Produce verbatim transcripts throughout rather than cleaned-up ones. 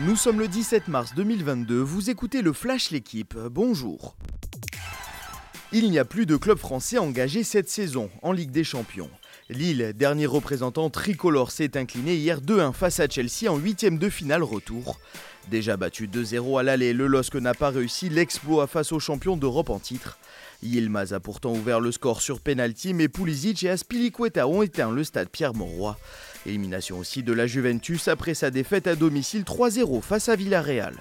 Nous sommes le dix-sept mars deux mille vingt-deux, vous écoutez le Flash l'Équipe, bonjour. Il n'y a plus de club français engagé cette saison en Ligue des champions. Lille, dernier représentant tricolore, s'est incliné hier deux un face à Chelsea en huitième de finale retour. Déjà battu deux zéro à l'aller, le LOSC n'a pas réussi l'exploit face aux champions d'Europe en titre. Yilmaz a pourtant ouvert le score sur pénalty, mais Pulisic et Aspilicueta ont éteint le stade Pierre-Mauroy. Élimination aussi de la Juventus après sa défaite à domicile trois zéro face à Villarreal.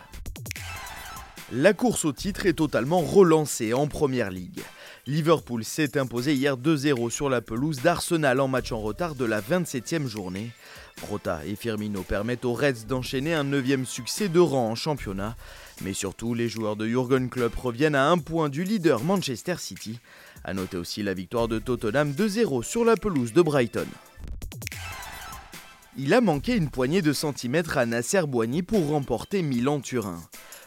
La course au titre est totalement relancée en Première Ligue. Liverpool s'est imposé hier deux zéro sur la pelouse d'Arsenal en match en retard de la vingt-septième journée. Rota et Firmino permettent aux Reds d'enchaîner un neuvième succès de rang en championnat. Mais surtout, les joueurs de Jürgen Klopp reviennent à un point du leader Manchester City. A noter aussi la victoire de Tottenham deux zéro sur la pelouse de Brighton. Il a manqué une poignée de centimètres à Nacer Bouhanni pour remporter Milan-Turin.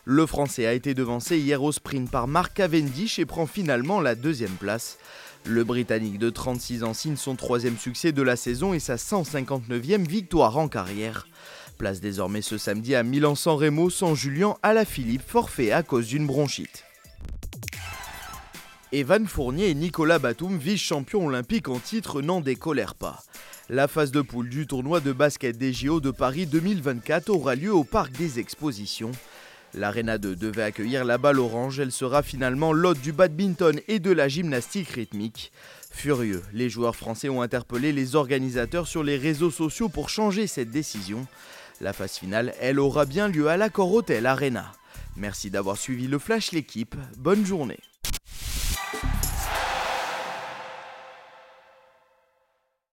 Le Français a été devancé hier au sprint par Mark Cavendish et prend finalement la deuxième place. Le Britannique de trente-six ans signe son troisième succès de la saison et sa cent cinquante-neuvième victoire en carrière. Place désormais ce samedi à Milan-San Remo sans Julian Alaphilippe, forfait à cause d'une bronchite. Evan Fournier et Nicolas Batum, vice-champions olympiques en titre, n'en décolèrent pas. La phase de poule du tournoi de basket des J O de Paris deux mille vingt-quatre aura lieu au Parc des Expositions. L'Arena deux devait accueillir la balle orange, elle sera finalement l'hôte du badminton et de la gymnastique rythmique. Furieux, les joueurs français ont interpellé les organisateurs sur les réseaux sociaux pour changer cette décision. La phase finale, elle aura bien lieu à l'Accor Hotel Arena. Merci d'avoir suivi le Flash l'Équipe, bonne journée.